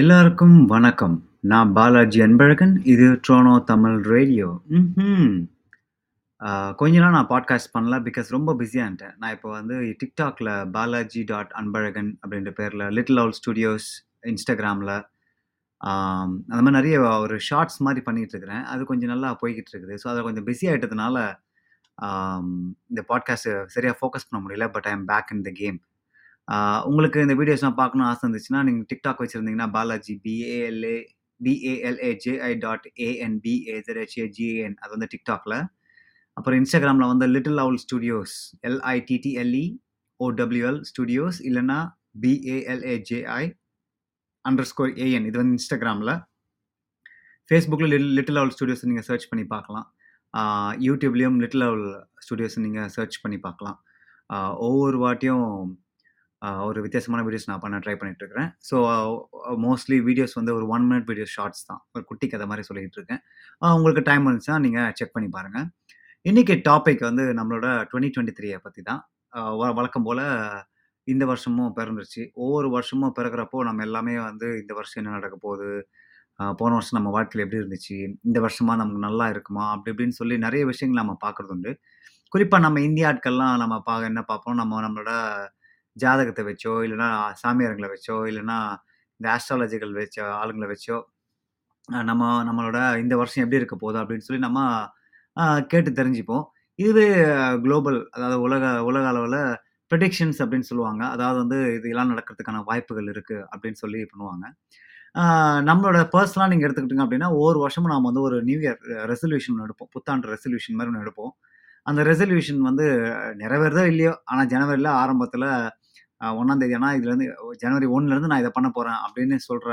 எல்லாருக்கும் வணக்கம். நான் பாலாஜி அன்பழகன். இது ட்ரோனோ தமிழ் ரேடியோ. கொஞ்ச நாள் நான் பாட்காஸ்ட் பண்ணல, பிகாஸ் ரொம்ப பிஸியாகிட்டேன். நான் இப்போ வந்து டிக்டாக்ல balaji.anbalagan அப்படின்ற பேரில், லிட்டல் ஔல் ஸ்டூடியோஸ், இன்ஸ்டாகிராமில் அந்த மாதிரி நிறைய ஒரு ஷார்ட்ஸ் மாதிரி பண்ணிகிட்ருக்கிறேன். அது கொஞ்சம் நல்லா போய்கிட்டு இருக்குது. ஸோ அதில் கொஞ்சம் பிஸி ஆகிட்டதுனால இந்த பாட்காஸ்ட்டு சரியாக ஃபோக்கஸ் பண்ண முடியல. But I am back in the game. உங்களுக்கு இந்த வீடியோஸ்லாம் பார்க்கணும்னு ஆசை இருந்துச்சுன்னா, நீங்கள் டிக்டாக் வச்சுருந்தீங்கன்னா பாலாஜி BALAJI.ANBAZHAGAN அது வந்து டிக்டாக்ல. அப்புறம் இன்ஸ்டாகிராமில் வந்து little owl studios, LITTLEOWL studios, இல்லைன்னா BALAJI_AN இது வந்து இன்ஸ்டாகிராமில். ஃபேஸ்புக்கில் லிட்டில் ஔல் ஸ்டூடியோஸ் நீங்கள் சர்ச் பண்ணி பார்க்கலாம். யூடியூப்லேயும் லிட்டில் ஔல் ஸ்டூடியோஸ் நீங்கள் சர்ச் பண்ணி பார்க்கலாம். ஒவ்வொரு வாட்டியும் ஒரு வித்தியாசமான வீடியோஸ் நான் பண்ண ட்ரை பண்ணிகிட்ருக்கிறேன். ஸோ மோஸ்ட்லி வீடியோஸ் வந்து ஒரு 1 minute வீடியோ ஷார்ட்ஸ் தான், ஒரு குட்டி கதை மாதிரி சொல்லிகிட்டு இருக்கேன். உங்களுக்கு டைம் இருந்துச்சுன்னா நீங்கள் செக் பண்ணி பாருங்கள். இன்றைக்கி டாபிக் வந்து நம்மளோட 2023 பற்றி தான். வழக்கம் போல் இந்த வருஷமும் பிறந்துருச்சு. ஒவ்வொரு வருஷமும் பிறக்கிறப்போ நம்ம எல்லாமே வந்து இந்த வருஷம் என்ன நடக்க போகுது, போன வருஷம் நம்ம வாழ்க்கையில் எப்படி இருந்துச்சு, இந்த வருஷமாக நமக்கு நல்லா இருக்குமா, அப்படி இப்படின்னு சொல்லி நிறைய விஷயங்கள் நம்ம பார்க்குறது உண்டு. குறிப்பாக நம்ம இந்திய ஆட்கள்லாம் நம்ம என்ன பார்ப்போம், நம்மளோட ஜாதகத்தை வச்சோ, இல்லைனா சாமியாரங்களை வச்சோ, இல்லைனா இந்த ஆஸ்ட்ராலஜிக்கல் வச்ச ஆளுங்களை வச்சோ நம்மளோட இந்த வருஷம் எப்படி இருக்க போதும் அப்படின்னு சொல்லி நம்ம கேட்டு தெரிஞ்சுப்போம். இதுவே குளோபல், அதாவது உலக அளவில் ப்ரெடிக்ஷன்ஸ் அப்படின்னு சொல்லுவாங்க. அதாவது வந்து இதெல்லாம் நடக்கிறதுக்கான வாய்ப்புகள் இருக்குது அப்படின்னு சொல்லி பண்ணுவாங்க. நம்மளோட பர்சனலாக நீங்கள் எடுத்துக்கிட்டிங்க அப்படின்னா, ஒவ்வொரு வருஷமும் நாம் வந்து ஒரு நியூ இயர் ரெசல்யூஷன் எடுப்போம், புத்தாண்டு ரெசல்யூஷன் மாதிரி ஒன்று எடுப்போம். அந்த ரெசல்யூஷன் வந்து நிறைவேறதோ இல்லையோ, ஆனால் ஜனவரியில் ஆரம்பத்தில் 1st ஆனால் இதுலேருந்து January 1st நான் இதை பண்ண போகிறேன் அப்படின்னு சொல்கிற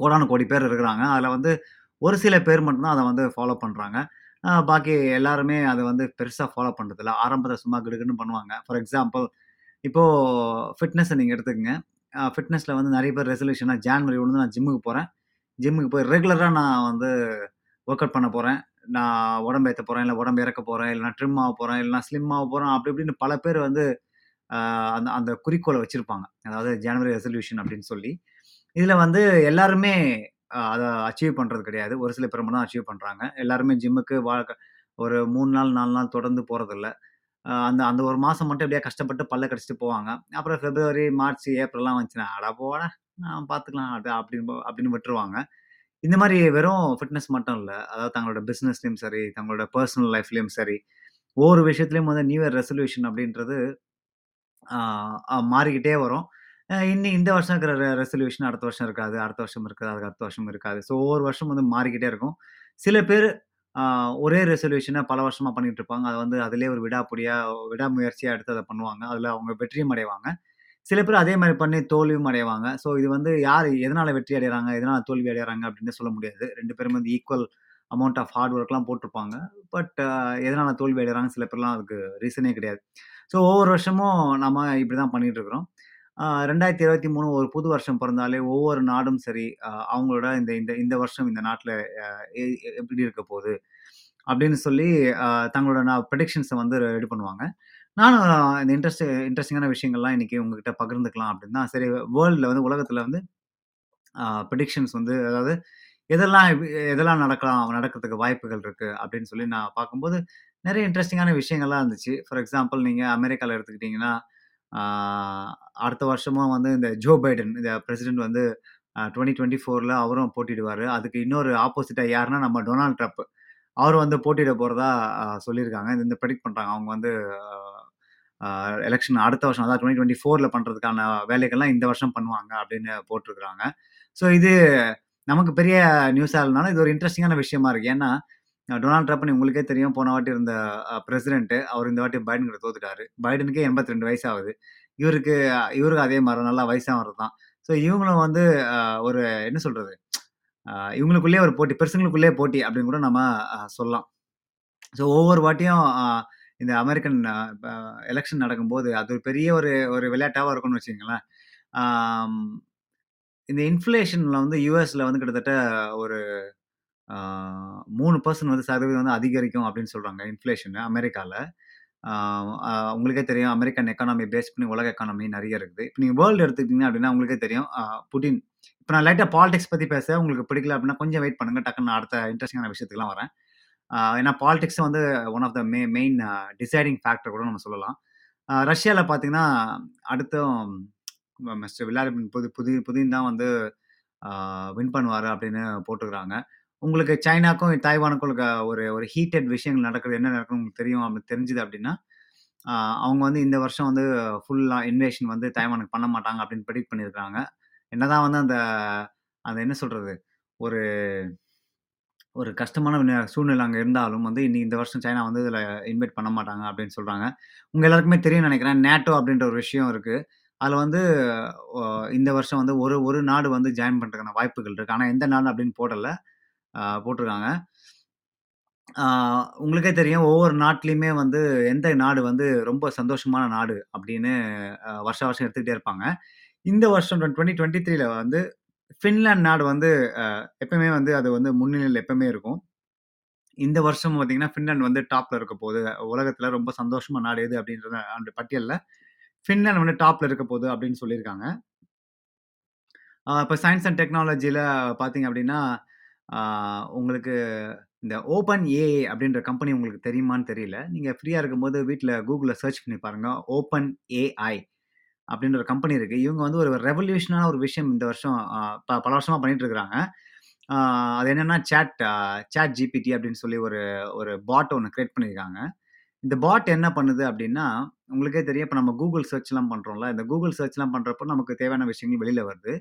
கோடான கோடி பேர் இருக்கிறாங்க. அதில் வந்து ஒரு சில பேர் மட்டும்தான் அதை வந்து ஃபாலோ பண்ணுறாங்க. பாக்கி எல்லாருமே அதை வந்து பெருசாக ஃபாலோ பண்ணுறதில்ல. ஆரம்பத்தில் சும்மா கிடுக்குன்னு பண்ணுவாங்க. ஃபார் எக்ஸாம்பிள், இப்போது ஃபிட்னஸை நீங்கள் எடுத்துக்கங்க. ஃபிட்னஸில் வந்து நிறைய பேர் ரெசல்யூஷனாக January 1st நான் ஜிம்முக்கு போகிறேன், ஜிம்முக்கு போய் ரெகுலராக நான் வந்து ஒர்க் அவுட் பண்ண போகிறேன், நான் உடம்பு ஏற்ற போகிறேன், இல்லை உடம்பு இறக்க போகிறேன், இல்லைனா ட்ரிம் ஆக போகிறேன், இல்லைனா ஸ்லிம் ஆக போகிறேன், அப்படி இப்படின்னு பல பேர் வந்து அந்த குறிக்கோளை வச்சுருப்பாங்க. அதாவது ஜனவரி ரெசல்யூஷன் அப்படின்னு சொல்லி. இதில் வந்து எல்லாருமே அதை அச்சீவ் பண்ணுறது கிடையாது. ஒரு சில பேர் மட்டும் அச்சீவ் பண்ணுறாங்க. எல்லாருமே ஜிம்முக்கு ஒரு 3 நாள் 4 நாள் தொடர்ந்து போகிறதில்ல. அந்த அந்த ஒரு மாதம் மட்டும் எப்படியா கஷ்டப்பட்டு பல்ல கடிச்சிட்டு போவாங்க. அப்புறம் February March April வந்துச்சுன்னா அடா போட நான் பார்த்துக்கலாம் அப்படின்னு விட்டுருவாங்க. இந்த மாதிரி வெறும் ஃபிட்னஸ் மட்டும் இல்லை, அதாவது தங்களோட பிஸ்னஸ்லேயும் சரி, தங்களோட பர்சனல் லைஃப்லேயும் சரி, ஒவ்வொரு விஷயத்துலேயும் வந்து நியூ இயர் ரெசல்யூஷன் அப்படின்றது மாறிக்கிட்டே வரும். இந்த வருஷம் இருக்கிற ரெசல்யூஷன் அடுத்த வருஷம் இருக்காது, அடுத்த வருஷம் இருக்காது, அதுக்கு அடுத்த வருஷம் இருக்காது. ஸோ ஒவ்வொரு வருஷம் வந்து மாறிக்கிட்டே இருக்கும். சில பேர் ஒரே ரெசல்யூஷனை பல வருஷமாக பண்ணிகிட்டு இருப்பாங்க. அதை வந்து அதிலே ஒரு விடாமுயற்சியாக எடுத்து அதை பண்ணுவாங்க. அதில் அவங்க வெற்றியும் அடைவாங்க. சில பேர் அதே மாதிரி பண்ணி தோல்வியும் அடைவாங்க. ஸோ இது வந்து யார் எதனால் வெற்றி அடைகிறாங்க, எதனால் தோல்வி அடைகிறாங்க அப்படின்னு சொல்ல முடியாது. 2 பேரும் வந்து ஈக்குவல் அமௌண்ட் ஆஃப் ஹார்ட் ஒர்க்லாம் போட்டிருப்பாங்க. பட் எதனால் தோல்வி அடைகிறாங்க சில பேர்லாம் அதுக்கு ரீசனே கிடையாது. ஸோ ஒவ்வொரு வருஷமும் நம்ம இப்படி தான் பண்ணிகிட்ருக்குறோம். 2023 ஒரு புது வருஷம் பிறந்தாலே ஒவ்வொரு நாடும் சரி, அவங்களோட இந்த வருஷம் இந்த நாட்டில் எப்படி இருக்க போகுது அப்படின்னு சொல்லி தங்களோட ப்ரெடிக்ஷன்ஸை வந்து ரெடி பண்ணுவாங்க. நானும் இந்த இன்ட்ரெஸ்டிங்கான விஷயங்கள்லாம் இன்றைக்கி உங்ககிட்ட பகிர்ந்துக்கலாம் அப்படின்னு தான். சரி, வேர்ல்டில் வந்து உலகத்தில் வந்து ப்ரெடிக்ஷன்ஸ் வந்து, அதாவது எதெல்லாம் நடக்கிறதுக்கு வாய்ப்புகள் இருக்குது அப்படின்னு சொல்லி நான் பார்க்கும்போது நிறைய இன்ட்ரெஸ்டிங்கான விஷயங்கள்லாம் இருந்துச்சு. ஃபார் எக்ஸாம்பிள், நீங்கள் அமெரிக்காவில் எடுத்துக்கிட்டிங்கன்னா, அடுத்த வருஷமாக வந்து இந்த ஜோ பைடன் இந்த பிரசிடெண்ட் வந்து 2024 அவரும் போட்டிடுவார். அதுக்கு இன்னொரு ஆப்போசிட்டாக யாருன்னா நம்ம டொனால்ட் ட்ரம்ப், அவர் வந்து போட்டியிட போகிறதா சொல்லியிருக்காங்க. இந்த ப்ரெடிக்ட் பண்ணுறாங்க. அவங்க வந்து எலெக்ஷன் அடுத்த வருஷம், அதாவது 2024 பண்ணுறதுக்கான வேலைகள்லாம் இந்த வருஷம் பண்ணுவாங்க அப்படின்னு போட்டிருக்கிறாங்க. ஸோ இது நமக்கு பெரிய நியூஸாக இருந்தாலும் இது ஒரு இன்ட்ரெஸ்டிங்கான விஷயமா இருக்குது. ஏன்னா டொனால்ட் ட்ரம்ப்னு உங்களுக்கே தெரியும், போன வாட்டி இருந்த பிரசிடென்ட்டு, அவர் இந்த வாட்டி பைடன் கிட்ட தோத்துட்டாரு. பைடனுக்கே 82 ஆகுது. இவருக்கு அதே மாதிரி நல்லா வயசாகிறது தான். ஸோ இவங்களும் வந்து ஒரு என்ன சொல்கிறது, இவங்களுக்குள்ளேயே ஒரு போட்டி, பெருசுங்களுக்குள்ளேயே போட்டி அப்படின்னு கூட நம்ம சொல்லலாம். ஸோ ஒவ்வொரு வாட்டியும் இந்த அமெரிக்கன் எலெக்ஷன் நடக்கும்போது அது ஒரு பெரிய ஒரு விளையாட்டாக இருக்கும்னு வச்சுக்கோங்களேன். இந்த இன்ஃப்ளேஷனில் வந்து யூஎஸில் வந்து கிட்டத்தட்ட ஒரு 3% வந்து சதவீதம் வந்து அதிகரிக்கும் அப்படின்னு சொல்கிறாங்க இன்ஃப்ளேஷன் அமெரிக்காவில். உங்களுக்கே தெரியும், அமெரிக்கன் எக்கானமி பேஸ் பண்ணி உலக எக்கானமி நிறைய இருக்குது. இப்போ நீங்கள் வேர்ல்டு எடுத்துக்கிட்டிங்க அப்படின்னா உங்களுக்கே தெரியும், புட்டின் இப்போ நான் லைட்டாக பாலிடிக்ஸ் பற்றி பேச உங்களுக்கு பிடிக்கல அப்படின்னா கொஞ்சம் வெயிட் பண்ணுங்கள், டக்குன்னு அடுத்த இன்ட்ரெஸ்டிங்கான விஷயத்துக்குலாம் வரேன். ஏன்னா பாலிடிக்ஸும் வந்து one of the main deciding factor கூட நம்ம சொல்லலாம். ரஷ்யாவில் பார்த்தீங்கன்னா அடுத்தும் மிஸ்டர் விளாடிமிர் புதின் தான் வந்து வின் பண்ணுவார் அப்படின்னு போட்டுக்கிறாங்க. உங்களுக்கு சைனாக்கும் தாய்வானுக்கும் ஒரு ஒரு ஹீட்டட் விஷயங்கள் நடக்குது, என்ன நடக்குதுன்னு உங்களுக்கு தெரியும். அப்படி தெரிஞ்சுது அப்படின்னா அவங்க வந்து இந்த வருஷம் வந்து ஃபுல்லாக இன்வேஷன் வந்து தாய்வானுக்கு பண்ண மாட்டாங்க அப்படின்னு ப்ரெடிக்ட் பண்ணியிருக்காங்க. என்ன தான் வந்து அந்த அந்த என்ன சொல்கிறது ஒரு ஒரு கஷ்டமான சூழ்நிலை அங்கே இருந்தாலும் வந்து இன்னி இந்த வருஷம் சைனா வந்து இதில் இன்வைட் பண்ண மாட்டாங்க அப்படின்னு சொல்கிறாங்க. உங்கள் எல்லாருக்குமே தெரியும் நினைக்கிறேன், நேட்டோ அப்படின்ற ஒரு விஷயம் இருக்குது. அதில் வந்து இந்த வருஷம் வந்து ஒரு ஒரு நாடு வந்து ஜாயின் பண்ணுறதுக்கான வாய்ப்புகள் இருக்குது. ஆனால் எந்த நாடு அப்படின்னு போட்டிருக்காங்க. உங்களுக்கே தெரியும் ஒவ்வொரு நாட்டிலையுமே வந்து எந்த நாடு வந்து ரொம்ப சந்தோஷமான நாடு அப்படின்னு வருஷம் எடுத்துக்கிட்டே இருப்பாங்க. இந்த வருஷம் 2023 வந்து ஃபின்லாண்ட் நாடு வந்து எப்பவுமே வந்து அது வந்து முன்னிலையில் எப்பவுமே இருக்கும். இந்த வருஷம் பார்த்திங்கன்னா ஃபின்லாண்ட் வந்து டாப்பில் இருக்க போகுது. உலகத்தில் ரொம்ப சந்தோஷமாக நாடு எது அப்படின்ற அந்த பட்டியலில் ஃபின்லாண்ட் வந்து டாப்பில் இருக்க போகுது அப்படின்னு சொல்லியிருக்காங்க. இப்போ சயின்ஸ் அண்ட் டெக்னாலஜியில் பார்த்திங்க அப்படின்னா உங்களுக்கு இந்த ஓப்பன் ஏஐ அப்படின்ற கம்பெனி உங்களுக்கு தெரியுமான்னு தெரியல. நீங்கள் ஃப்ரீயாக இருக்கும்போது வீட்டில் கூகுளில் சர்ச் பண்ணி பாருங்கள். ஓப்பன் ஏஐ அப்படின்ற ஒரு கம்பெனி இருக்குது. இவங்க வந்து ஒரு ரெவல்யூஷனான ஒரு விஷயம் இந்த வருஷம் பல வருஷமாக பண்ணிகிட்டு இருக்கிறாங்க. அது என்னென்னா சாட் ஜிபிடி அப்படின்னு சொல்லி ஒரு ஒரு பாட் ஒன்று க்ரியேட் பண்ணியிருக்காங்க. இந்த பாட் என்ன பண்ணுது அப்படின்னா உங்களுக்கே தெரியும், இப்போ நம்ம கூகுள் சர்ச்லாம் பண்ணுறோம்ல, இந்த கூகுள் சர்ச்லாம் பண்ணுறப்போ நமக்கு தேவையான விஷயங்கள் வெளியில் வருது.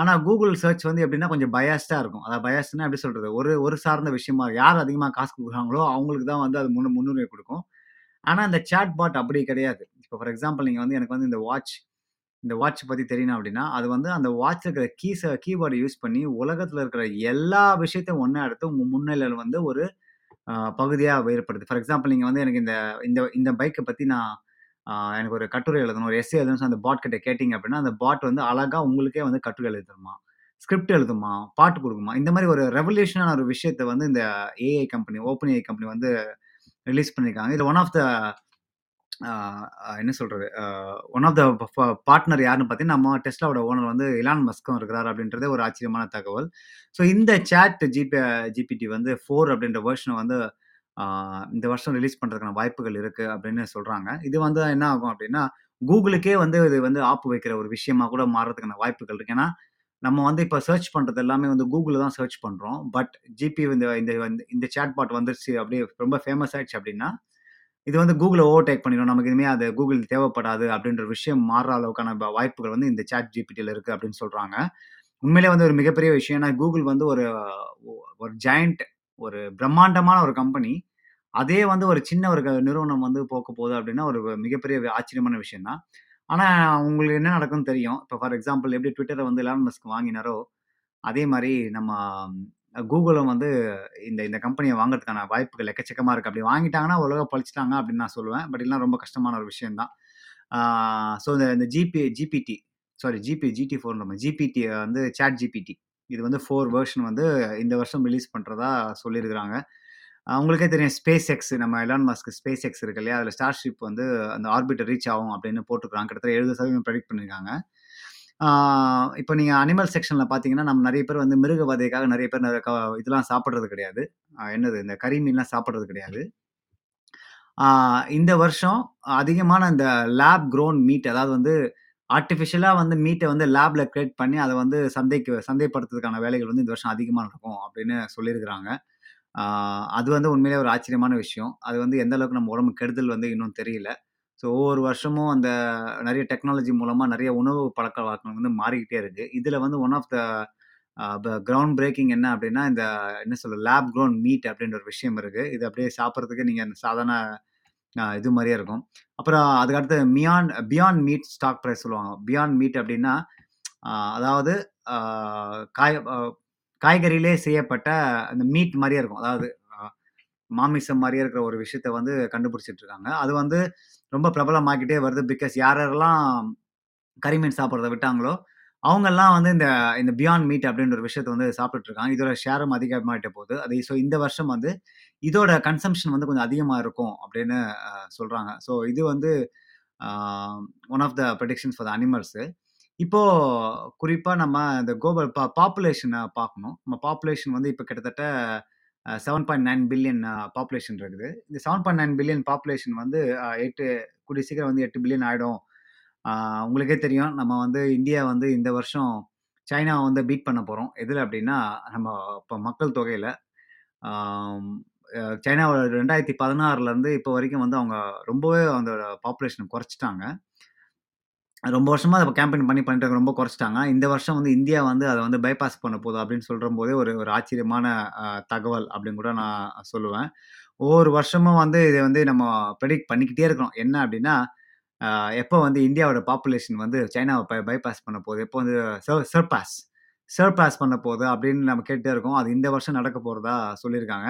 ஆனால் கூகுள் சர்ச் வந்து எப்படின்னா கொஞ்சம் பயாஸ்டாக இருக்கும். அதாவது பயாஸ்ட்னா எப்படி சொல்கிறது, ஒரு சார்ந்த விஷயமா யார் அதிகமாக காசு கொடுக்குறாங்களோ அவங்களுக்கு தான் வந்து அது முன்னுரிமை கொடுக்கும். ஆனால் இந்த சாட் பாட் அப்படி கிடையாது. இப்போ ஃபார் எக்ஸாம்பிள் நீங்கள் வந்து எனக்கு வந்து இந்த வாட்ச் பற்றி தெரியணும் அப்படின்னா அது வந்து அந்த வாட்ச் இருக்கிற கீவேர்டை யூஸ் பண்ணி உலகத்தில் இருக்கிற எல்லா விஷயத்தையும் ஒன்றா எடுத்து உங்கள் முன்னிலையில் வந்து ஒரு பகுதியாக ஏற்படுது. ஃபார் எக்ஸாம்பிள் நீங்கள் வந்து எனக்கு இந்த இந்த பைக்கை பற்றி நான் எனக்கு ஒரு கட்டுரை எழுதணும், ஒரு எஸ்ஏ எழுதணும், அந்த பாட் கிட்ட கேட்டிங்க அப்படின்னா அந்த பாட் வந்து அழகாக உங்களுக்கே வந்து கட்டுரை எழுதுமா, ஸ்கிரிப்ட் எழுதுமா, பாட்டு கொடுக்குமா. இந்த மாதிரி ஒரு ரெவல்யூஷனான ஒரு விஷயத்தை வந்து இந்த AI company open AI company வந்து ரிலீஸ் பண்ணியிருக்காங்க. இது ஒன் ஆஃப் த பார்ட்னர் யாருன்னு பார்த்தீங்கன்னா நம்ம டெஸ்லாவோட ஓனர் வந்து இலான் மஸ்கும் இருக்கிறார் அப்படின்றதே ஒரு ஆச்சரியமான தகவல். ஸோ இந்த சாட் ஜிபிடி வந்து 4 அப்படின்ற வெர்ஷனை வந்து இந்த வருஷம் ரிலீஸ் பண்ணுறதுக்கான வாய்ப்புகள் இருக்குது அப்படின்னு சொல்கிறாங்க. இது வந்து என்ன ஆகும் அப்படின்னா கூகுளுக்கே வந்து இது வந்து ஆப்பு வைக்கிற ஒரு விஷயமாக கூட மாறுறதுக்கான வாய்ப்புகள் இருக்குது. ஏன்னா நம்ம வந்து இப்போ சர்ச் பண்ணுறது எல்லாமே வந்து கூகுளில் தான் சர்ச் பண்ணுறோம். பட் ஜிபி இந்த சாட்பாட் வந்துருச்சு அப்படியே ரொம்ப ஃபேமஸ் ஆகிடுச்சு அப்படின்னா இது வந்து கூகுளை ஓவர்டேக் பண்ணிடும், நமக்கு இனிமேல் அது கூகுள் தேவைப்படாது அப்படின்ற விஷயம் மாறுற அளவுக்கான வாய்ப்புகள் வந்து இந்த சாட் ஜிபிடியில் இருக்குது அப்படின்னு சொல்கிறாங்க. உண்மையிலே வந்து ஒரு மிகப்பெரிய விஷயம். ஏன்னா கூகுள் வந்து ஒரு ஒரு ஜாயிண்ட் ஒரு பிரம்மாண்டமான ஒரு கம்பெனி, அதே வந்து ஒரு சின்ன ஒரு நிறுவனம் வந்து போக்க போகுது அப்படின்னா ஒரு மிகப்பெரிய ஆச்சரியமான விஷயம்தான். ஆனால் உங்களுக்கு என்ன நடக்கும்னு தெரியும். இப்போ ஃபார் எக்ஸாம்பிள் எப்படி ட்விட்டரை வந்து இலான் மஸ்க் வாங்கினாரோ அதே மாதிரி நம்ம கூகுளும் வந்து இந்த கம்பெனியை வாங்குறதுக்கான வாய்ப்புகள் எக்கச்சக்கமாக இருக்குது. அப்படி வாங்கிட்டாங்கன்னா உலக பழிச்சிட்டாங்க அப்படின்னு நான் சொல்லுவேன். பட் இதெல்லாம் ரொம்ப கஷ்டமான ஒரு விஷயம்தான். ஸோ இந்த ஜிபிடி 4 நம்ம ஜிபிடி வந்து சாட் ஜிபிடி இது வந்து 4 வெர்ஷன் வந்து இந்த வருஷம் ரிலீஸ் பண்ணுறதா சொல்லியிருக்கிறாங்க. உங்களுக்கே தெரியும் ஸ்பேஸ் எக்ஸ், நம்ம இலான் மஸ்க் ஸ்பேஸ் எக்ஸ் இருக்கு இல்லையா, அதில் ஸ்டார்ஷிப் வந்து அந்த ஆர்பிட்டை ரீச் ஆகும் அப்படின்னு போட்டுருக்காங்க. கிட்டத்தட்ட 70% ப்ரெடிக்ட் பண்ணியிருக்காங்க. இப்போ நீங்கள் அனிமல் செக்ஷனில் பார்த்தீங்கன்னா நம்ம நிறைய பேர் வந்து மிருகவாதைக்காக நிறைய பேர் இதெல்லாம் சாப்பிட்றது கிடையாது, என்னது இந்த கறி மீன்லாம் சாப்பிட்றது கிடையாது. இந்த வருஷம் அதிகமான இந்த லேப் க்ரோன் மீட், அதாவது வந்து ஆர்டிஃபிஷியலாக வந்து மீட்டை வந்து லேபில் கிரியேட் பண்ணி அதை வந்து சந்தைப்படுத்துறதுக்கான வேலைகள் வந்து இந்த வருஷம் அதிகமாக இருக்கும் அப்படின்னு சொல்லியிருக்கிறாங்க. அது வந்து உண்மையிலே ஒரு ஆச்சரியமான விஷயம். அது வந்து எந்த அளவுக்கு நம்ம உடம்பு கெடுதல் வந்து இன்னும் தெரியல. ஸோ ஒவ்வொரு வருஷமும் அந்த நிறைய டெக்னாலஜி மூலமாக நிறைய உணவு பழக்க வழக்கங்கள் வந்து மாறிக்கிட்டே இருக்குது. இதில் வந்து one of the ground braking என்ன அப்படின்னா இந்த என்ன சொல்ல லேப் க்ரோன் மீட் அப்படின்ற ஒரு விஷயம் இருக்குது. இது அப்படியே சாப்பிட்றதுக்கு நீங்கள் சாதாரண இது மாதிரியே இருக்கும். அப்புறம் அதுக்கடுத்து பியாண்ட் மீட் ஸ்டாக் ப்ரைஸ் சொல்லுவாங்க. பியாண்ட் மீட் அப்படின்னா அதாவது காய்கறியிலே செய்யப்பட்ட அந்த மீட் மாதிரியே இருக்கும், அதாவது மாமிசம் மாதிரியே இருக்கிற ஒரு விஷயத்த வந்து கண்டுபிடிச்சிட்டு இருக்காங்க. அது வந்து ரொம்ப பிரபலமாக்கிட்டே வருது. பிகாஸ் யாரெல்லாம் கறிமீன் சாப்பிட்றத விட்டாங்களோ அவங்கெல்லாம் வந்து இந்த பியாண்ட் மீட் அப்படின்ற ஒரு விஷயத்த வந்து சாப்பிட்டுருக்காங்க. இதோட ஷேரும் அதிகமாகிட்ட போகுது அது. ஸோ இந்த வருஷம் வந்து இதோட கன்சம்ஷன் வந்து கொஞ்சம் அதிகமாக இருக்கும் அப்படின்னு சொல்கிறாங்க. ஸோ இது வந்து one of the predictions for the animals. இப்போ குறிப்பா நம்ம இந்த குளோபல் பாப்புலேஷனை பார்க்கணும். நம்ம பாப்புலேஷன் வந்து இப்போ கிட்டத்தட்ட 7.9 பில்லியன் பாப்புலேஷன் இருக்குது. இந்த 7.9 பில்லியன் பாப்புலேஷன் வந்து கூடிய சீக்கிரம் வந்து 8 பில்லியன் ஆகிடும். உங்களுக்கே தெரியும், நம்ம வந்து இந்தியா வந்து இந்த வருஷம் சைனாவை வந்து பீட் பண்ண போகிறோம். எதில் அப்படின்னா, நம்ம இப்போ மக்கள் தொகையில் சைனாவோட 2016 இப்போ வரைக்கும் வந்து அவங்க ரொம்பவே அந்த பாப்புலேஷனை குறைச்சிட்டாங்க. ரொம்ப வருஷமாக அதை கேம்பெயின் பண்ணிட்டு ரொம்ப குறைச்சிட்டாங்க. இந்த வருஷம் வந்து இந்தியா வந்து அதை வந்து பைபாஸ் பண்ண போதும் அப்படின்னு சொல்கிற போதே ஒரு ஆச்சரியமான தகவல் அப்படின்னு கூட நான் சொல்லுவேன். ஒவ்வொரு வருஷமும் வந்து இதை வந்து நம்ம ப்ரெடிக்ட் பண்ணிக்கிட்டே இருக்கிறோம். என்ன அப்படின்னா, எப்போ வந்து இந்தியாவோட பாப்புலேஷன் வந்து சைனாவை பைபாஸ் பண்ண போகுது, எப்போ வந்து சர்பாஸ் பண்ண போகுது அப்படின்னு நம்ம கேட்டுகிட்டே இருக்கோம். அது இந்த வருஷம் நடக்க போகிறதா சொல்லியிருக்காங்க.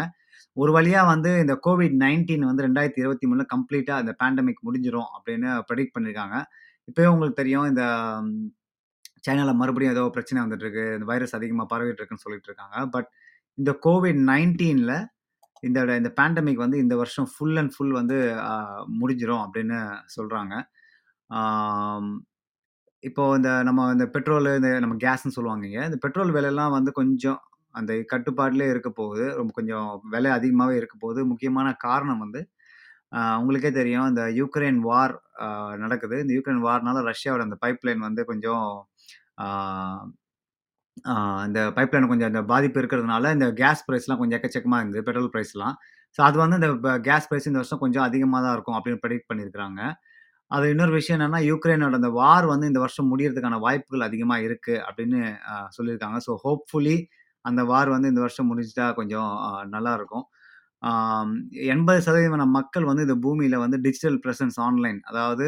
ஒரு வழியாக வந்து இந்த COVID-19 வந்து 2023 கம்ப்ளீட்டாக இந்த பேண்டமிக் முடிஞ்சிடும் அப்படின்னு ப்ரெடிக்ட் பண்ணியிருக்காங்க. இப்போயே உங்களுக்கு தெரியும், இந்த சைனாவில் மறுபடியும் ஏதோ பிரச்சனை வந்துட்டுருக்கு, இந்த வைரஸ் அதிகமாக பரவிட்டு இருக்குன்னு சொல்லிட்டு இருக்காங்க. பட் இந்த COVID-19 இந்த பேண்டமிக் வந்து இந்த வருஷம் ஃபுல் அண்ட் ஃபுல் வந்து முடிஞ்சிடும் அப்படின்னு சொல்கிறாங்க. இப்போது இந்த நம்ம இந்த பெட்ரோலு, இந்த நம்ம கேஸ்ன்னு சொல்லுவாங்க, இந்த பெட்ரோல் விலையெல்லாம் வந்து கொஞ்சம் அந்த கட்டுப்பாட்டிலே இருக்க போகுது. ரொம்ப கொஞ்சம் விலை அதிகமாகவே இருக்க போகுது. முக்கியமான காரணம் வந்து உங்களுக்கே தெரியும், இந்த யூக்ரைன் வார் நடக்குது. இந்த யூக்ரைன் வார்னால ரஷ்யாவோட அந்த பைப்லைன் வந்து கொஞ்சம் இந்த பைப்லைன் கொஞ்சம் அந்த பாதிப்பு இருக்கிறதுனால இந்த கேஸ் ப்ரைஸ்லாம் கொஞ்சம் எக்கச்சக்கமாக இருந்தது, பெட்ரோல் ப்ரைஸ்லாம். ஸோ அது வந்து இந்த கேஸ் ப்ரைஸ் இந்த வருஷம் கொஞ்சம் அதிகமாக தான் இருக்கும் அப்படின்னு ப்ரெடிக்ட் பண்ணியிருக்கிறாங்க. அது இன்னொரு விஷயம் என்னென்னா, யூக்ரைனோட அந்த வார் வந்து இந்த வருஷம் முடியறதுக்கான வாய்ப்புகள் அதிகமாக இருக்குது அப்படின்னு சொல்லியிருக்காங்க. ஸோ ஹோப்ஃபுல்லி அந்த வார் வந்து இந்த வருஷம் முடிஞ்சிட்டா கொஞ்சம் நல்லாயிருக்கும். 80% மக்கள் வந்து இந்த பூமியில் வந்து டிஜிட்டல் ப்ரெசன்ஸ் ஆன்லைன், அதாவது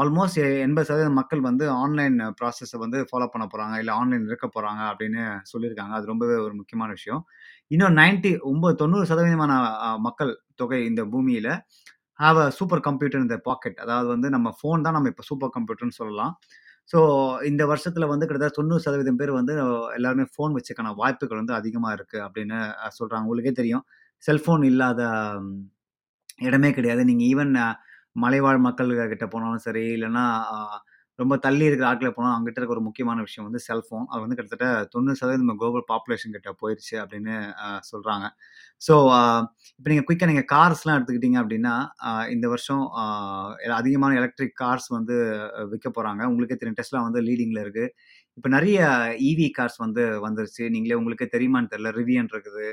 ஆல்மோஸ்ட் 80% மக்கள் வந்து ஆன்லைன் ப்ராசஸை வந்து ஃபாலோ பண்ண போகிறாங்க, இல்லை ஆன்லைன் இருக்க போகிறாங்க அப்படின்னு சொல்லியிருக்காங்க. அது ரொம்பவே ஒரு முக்கியமான விஷயம். இன்னும் 90% மக்கள் தொகை இந்த பூமியில் have a super computer in the pocket, அதாவது வந்து நம்ம ஃபோன் தான் நம்ம இப்போ சூப்பர் கம்ப்யூட்டர்னு சொல்லலாம். ஸோ இந்த வருஷத்தில் வந்து கிட்டத்தட்ட 90% பேர் வந்து எல்லாருமே ஃபோன் வச்சுக்கான வாய்ப்புகள் வந்து அதிகமாக இருக்குது அப்படின்னு சொல்கிறாங்க. உங்களுக்கே தெரியும், செல்ஃபோன் இல்லாத இடமே கிடையாது. நீங்கள் ஈவன் மலைவாழ் மக்கள்கிட்ட போனாலும் சரி, இல்லைன்னா ரொம்ப தள்ளி இருக்கிற ஆட்களில் போனாலும் அங்கிட்ட இருக்க ஒரு முக்கியமான விஷயம் வந்து செல்ஃபோன். அது வந்து கிட்டத்தட்ட 90% நம்ம குளோபல் பாப்புலேஷன் கிட்ட போயிடுச்சு அப்படின்னு சொல்கிறாங்க. ஸோ இப்போ நீங்கள் குயிக்காக நீங்கள் கார்ஸ்லாம் எடுத்துக்கிட்டிங்க அப்படின்னா, இந்த வருஷம் அதிகமான எலக்ட்ரிக் கார்ஸ் வந்து விற்க போகிறாங்க. உங்களுக்கே தெரியும், டெஸ்லா வந்து லீடிங்கில் இருக்குது. இப்போ நிறைய இவி கார்ஸ் வந்து வந்துருச்சு. நீங்களே உங்களுக்கே தெரியுமான்னு தெரியல, ரிவியன் இருக்குது,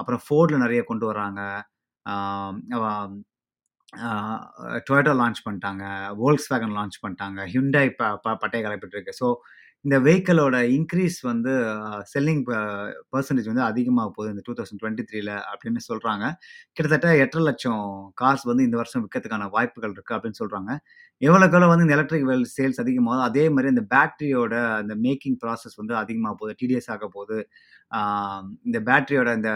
அப்புறம் ஃபோர்டில் நிறைய கொண்டு வராங்க, டொயோட்டா லான்ச் பண்ணிட்டாங்க, ஃபோல்க்ஸ்வாகன் லான்ச் பண்ணிட்டாங்க, ஹுண்டை பட்டையை கலப்பிட்டுருக்கு. ஸோ இந்த வெஹிக்கிளோட இன்க்ரீஸ் வந்து செல்லிங் பர்சன்டேஜ் வந்து அதிகமாக போகுது இந்த 2023 அப்படின்னு சொல்கிறாங்க. கிட்டத்தட்ட 8 லட்சம் கார்ஸ் வந்து இந்த வருஷம் விற்கிறதுக்கான வாய்ப்புகள் இருக்குது அப்படின்னு சொல்கிறாங்க. எவ்வளோக்கெவ்வளோ வந்து இந்த எலக்ட்ரிக் வெல் சேல்ஸ் அதிகமாகுது, அதே மாதிரி இந்த பேட்டரியோட இந்த மேக்கிங் ப்ராசஸ் வந்து அதிகமாக போகுது, டிடிஎஸ் ஆக போகுது. இந்த பேட்டரியோட இந்த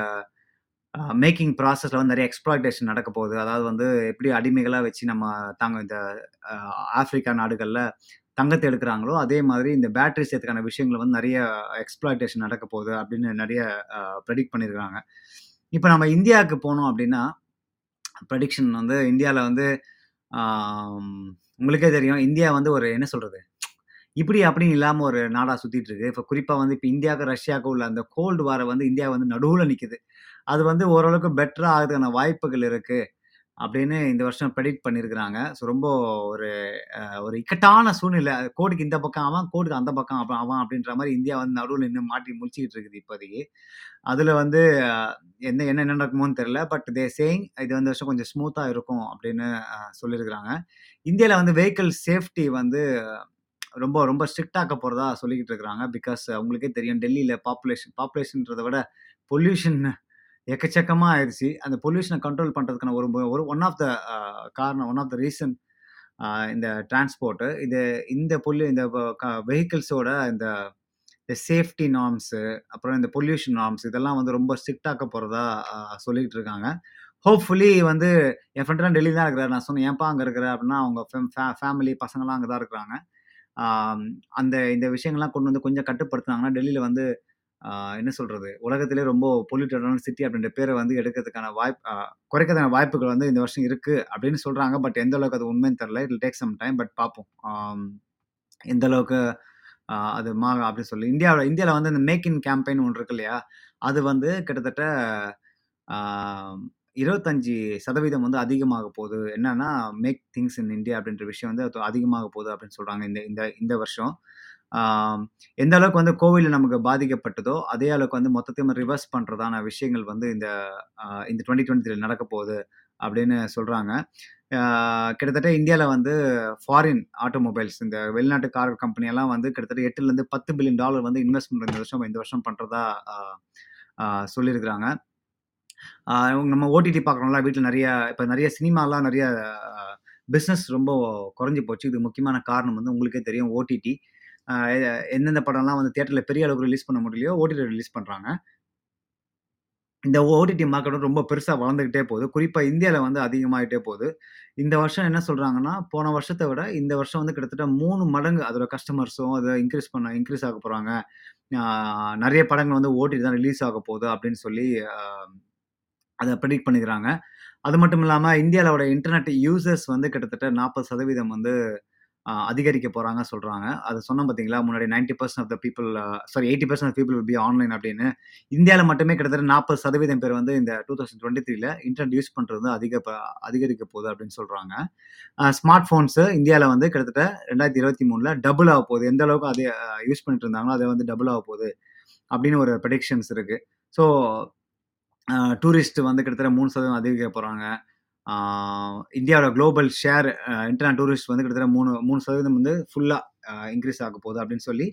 மேக்கிங் ப்ராசஸில் வந்து நிறைய எக்ஸ்ப்ளாய்டேஷன் நடக்க போகுது. அதாவது வந்து எப்படி அடிமைகளாக வச்சு நம்ம தாங்க இந்த ஆப்பிரிக்கா நாடுகளில் தங்கத்தை எடுக்கிறாங்களோ அதே மாதிரி இந்த பேட்டரி சேர்த்துக்கான விஷயங்கள் வந்து நிறைய எக்ஸ்ப்ளாய்டேஷன் நடக்க போகுது அப்படின்னு நிறைய ப்ரெடிக்ட் பண்ணியிருக்காங்க. இப்போ நம்ம இந்தியாவுக்கு போனோம் அப்படின்னா, ப்ரெடிக்ஷன் வந்து இந்தியாவில் வந்து உங்களுக்கே தெரியும், இந்தியா வந்து ஒரு என்ன சொல்கிறது, இப்படி அப்படின்னு இல்லாமல் ஒரு நாடாக சுற்றிட்டு இருக்கு. இப்போ குறிப்பாக வந்து இப்போ இந்தியாவுக்கு ரஷ்யாவுக்கு உள்ள அந்த கோல்டு வாரை வந்து இந்தியா வந்து நடுவில் நிற்குது. அது வந்து ஓரளவுக்கு பெட்டராக ஆகுதுக்கான வாய்ப்புகள் இருக்குது அப்படின்னு இந்த வருஷம் ப்ரெடிக்ட் பண்ணியிருக்கிறாங்க. ஸோ ரொம்ப ஒரு இக்கட்டான சூழ்நிலை, கோடுக்கு இந்த பக்கம் ஆவான், கோடுக்கு அந்த பக்கம் ஆவான் அப்படின்ற மாதிரி இந்தியா வந்து நடுவில் நின்று மாட்டி முடிச்சுக்கிட்டு இருக்குது இப்போதைக்கு. அதில் வந்து என்ன நடக்குமோன்னு தெரில. பட் தே சேயிங் இது வந்து வருஷம் கொஞ்சம் ஸ்மூத்தாக இருக்கும் அப்படின்னு சொல்லியிருக்கிறாங்க. இந்தியாவில் வந்து வெஹிக்கிள் சேஃப்டி வந்து ரொம்ப ரொம்ப ஸ்ட்ரிக்டாக போகிறதா சொல்லிக்கிட்டு இருக்கிறாங்க. பிகாஸ் அவங்களுக்கே தெரியும், டெல்லியில் பாப்புலேஷன்றதை விட பொல்யூஷன் எக்கச்சக்கமாக ஆயிடுச்சு. அந்த பொல்யூஷனை கண்ட்ரோல் பண்ணுறதுக்கான ஒரு ஒன் ஆஃப் த ரீசன் இந்த டிரான்ஸ்போர்ட்டு. இந்த வெஹிக்கிள்ஸோட இந்த சேஃப்டி நார்ம்ஸு, அப்புறம் இந்த பொல்யூஷன் நார்ம்ஸ், இதெல்லாம் வந்து ரொம்ப ஸ்ட்ரிக்டாக போகிறதா சொல்லிக்கிட்டு இருக்காங்க. ஹோப்ஃபுல்லி வந்து என் ஃப்ரெண்டெலாம் டெல்லி தான் இருக்கிறார். நான் சொன்னேன், ஏன்ப்பா அங்கே இருக்கிற அப்படின்னா, அவங்க ஃபேமிலி பசங்களாம் அங்கே தான் இருக்கிறாங்க. அந்த இந்த விஷயங்கள்லாம் கொண்டு வந்து கொஞ்சம் கட்டுப்படுத்தினாங்கன்னா டெல்லியில் வந்து என்ன சொல்கிறது, உலகத்திலே ரொம்ப பொல்யூட்டடான சிட்டி அப்படின்ற பேரை வந்து எடுக்கிறதுக்கான குறைக்கிறதுக்கான வாய்ப்புகள் வந்து இந்த வருஷம் இருக்குது அப்படின்னு சொல்கிறாங்க. பட் எந்த அளவுக்கு அது உண்மைன்னு தெரில, it take some time. But பார்ப்போம் எந்த அளவுக்கு அது மாறும் அப்படின்னு சொல்லி இந்தியாவில் வந்து இந்த மேக் இன் கேம்பெயின் ஒன்று இருக்கு இல்லையா, அது வந்து கிட்டத்தட்ட 25% வந்து அதிகமாக போகுது. என்னன்னா மேக் திங்ஸ் இன் இந்தியா அப்படின்ற விஷயம் வந்து அதிகமாக போகுது அப்படின்னு சொல்கிறாங்க இந்த இந்த வருஷம். எந்த அளவுக்கு வந்து கோவிட்ல நமக்கு பாதிக்கப்பட்டதோ அதே அளவுக்கு வந்து மொத்தத்தையும் ரிவர்ஸ் பண்ணுறதான விஷயங்கள் வந்து இந்த 2023 நடக்க போகுது அப்படின்னு சொல்கிறாங்க. கிட்டத்தட்ட இந்தியாவில் வந்து ஃபாரின் ஆட்டோமொபைல்ஸ், இந்த வெளிநாட்டு கார் கம்பெனியெல்லாம் வந்து கிட்டத்தட்ட $8-10 பில்லியன் வந்து இன்வெஸ்ட்மெண்ட் இந்த வருஷம் பண்ணுறதா சொல்லியிருக்கிறாங்க. நம்ம ஓடிடி பார்க்குறோம்ல வீட்டில் நிறைய, இப்போ நிறைய சினிமாலாம் நிறைய பிஸ்னஸ் ரொம்ப குறைஞ்சி போச்சு. இது முக்கியமான காரணம் வந்து உங்களுக்கே தெரியும், ஓடிடி. எந்தெந்த படம்லாம் வந்து தியேட்டரில் பெரிய அளவுக்கு ரிலீஸ் பண்ண முடியலையோ ஓடிடி ரிலீஸ் பண்ணுறாங்க. இந்த ஓடிடி மார்க்கெட்டும் ரொம்ப பெருசாக வளர்ந்துக்கிட்டே போகுது, குறிப்பாக இந்தியாவில் வந்து அதிகமாகிட்டே போகுது. இந்த வருஷம் என்ன சொல்கிறாங்கன்னா, போன வருஷத்தை விட இந்த வருஷம் வந்து கிட்டத்தட்ட 3 மடங்கு அதோட கஸ்டமர்ஸும் அதை இன்க்ரீஸ் ஆக போகிறாங்க. நிறைய படங்கள் வந்து ஓடிடி தான் ரிலீஸ் ஆக போகுது அப்படின்னு சொல்லி அதை ப்ரெடிக்ட் பண்ணிக்கிறாங்க. அது மட்டும் இல்லாமல் இந்தியாவோட இன்டர்நெட் யூசர்ஸ் வந்து கிட்டத்தட்ட 40% வந்து அதிகரிக்க போகிறாங்க சொல்கிறாங்க. அது சொன்ன பார்த்தீங்களா முன்னாடி 80% ஆஃப் பீப்புள் பி ஆன்லைன் அப்படின்னு. இந்தியாவில் மட்டுமே கிட்டத்தட்ட 40% பேர் வந்து இந்த 2023 இன்டர்நெட் யூஸ் பண்ணுறது வந்து அதிகரிக்க போகுது அப்படின்னு சொல்கிறாங்க. ஸ்மார்ட் ஃபோன்ஸு இந்தியாவில் வந்து கிட்டத்தட்ட 2023 டபுள் ஆக போகுது. எந்த அளவுக்கு அதை யூஸ் பண்ணிட்டு இருந்தாங்களோ அதை வந்து டபுள் ஆக போகுது அப்படின்னு ஒரு ப்ரெடிக்ஷன்ஸ் இருக்குது. ஸோ டூரிஸ்ட் வந்து கிட்டத்தட்ட 3% அதிகரிக்க போகிறாங்க. இந்தியாவோட குளோபல் ஷேர் இன்டர்நெட் டூரிஸ்ட் வந்து கிட்டத்தட்ட 3% வந்து ஃபுல்லாக இன்க்ரீஸ் ஆக போகுது அப்படின்னு சொல்லி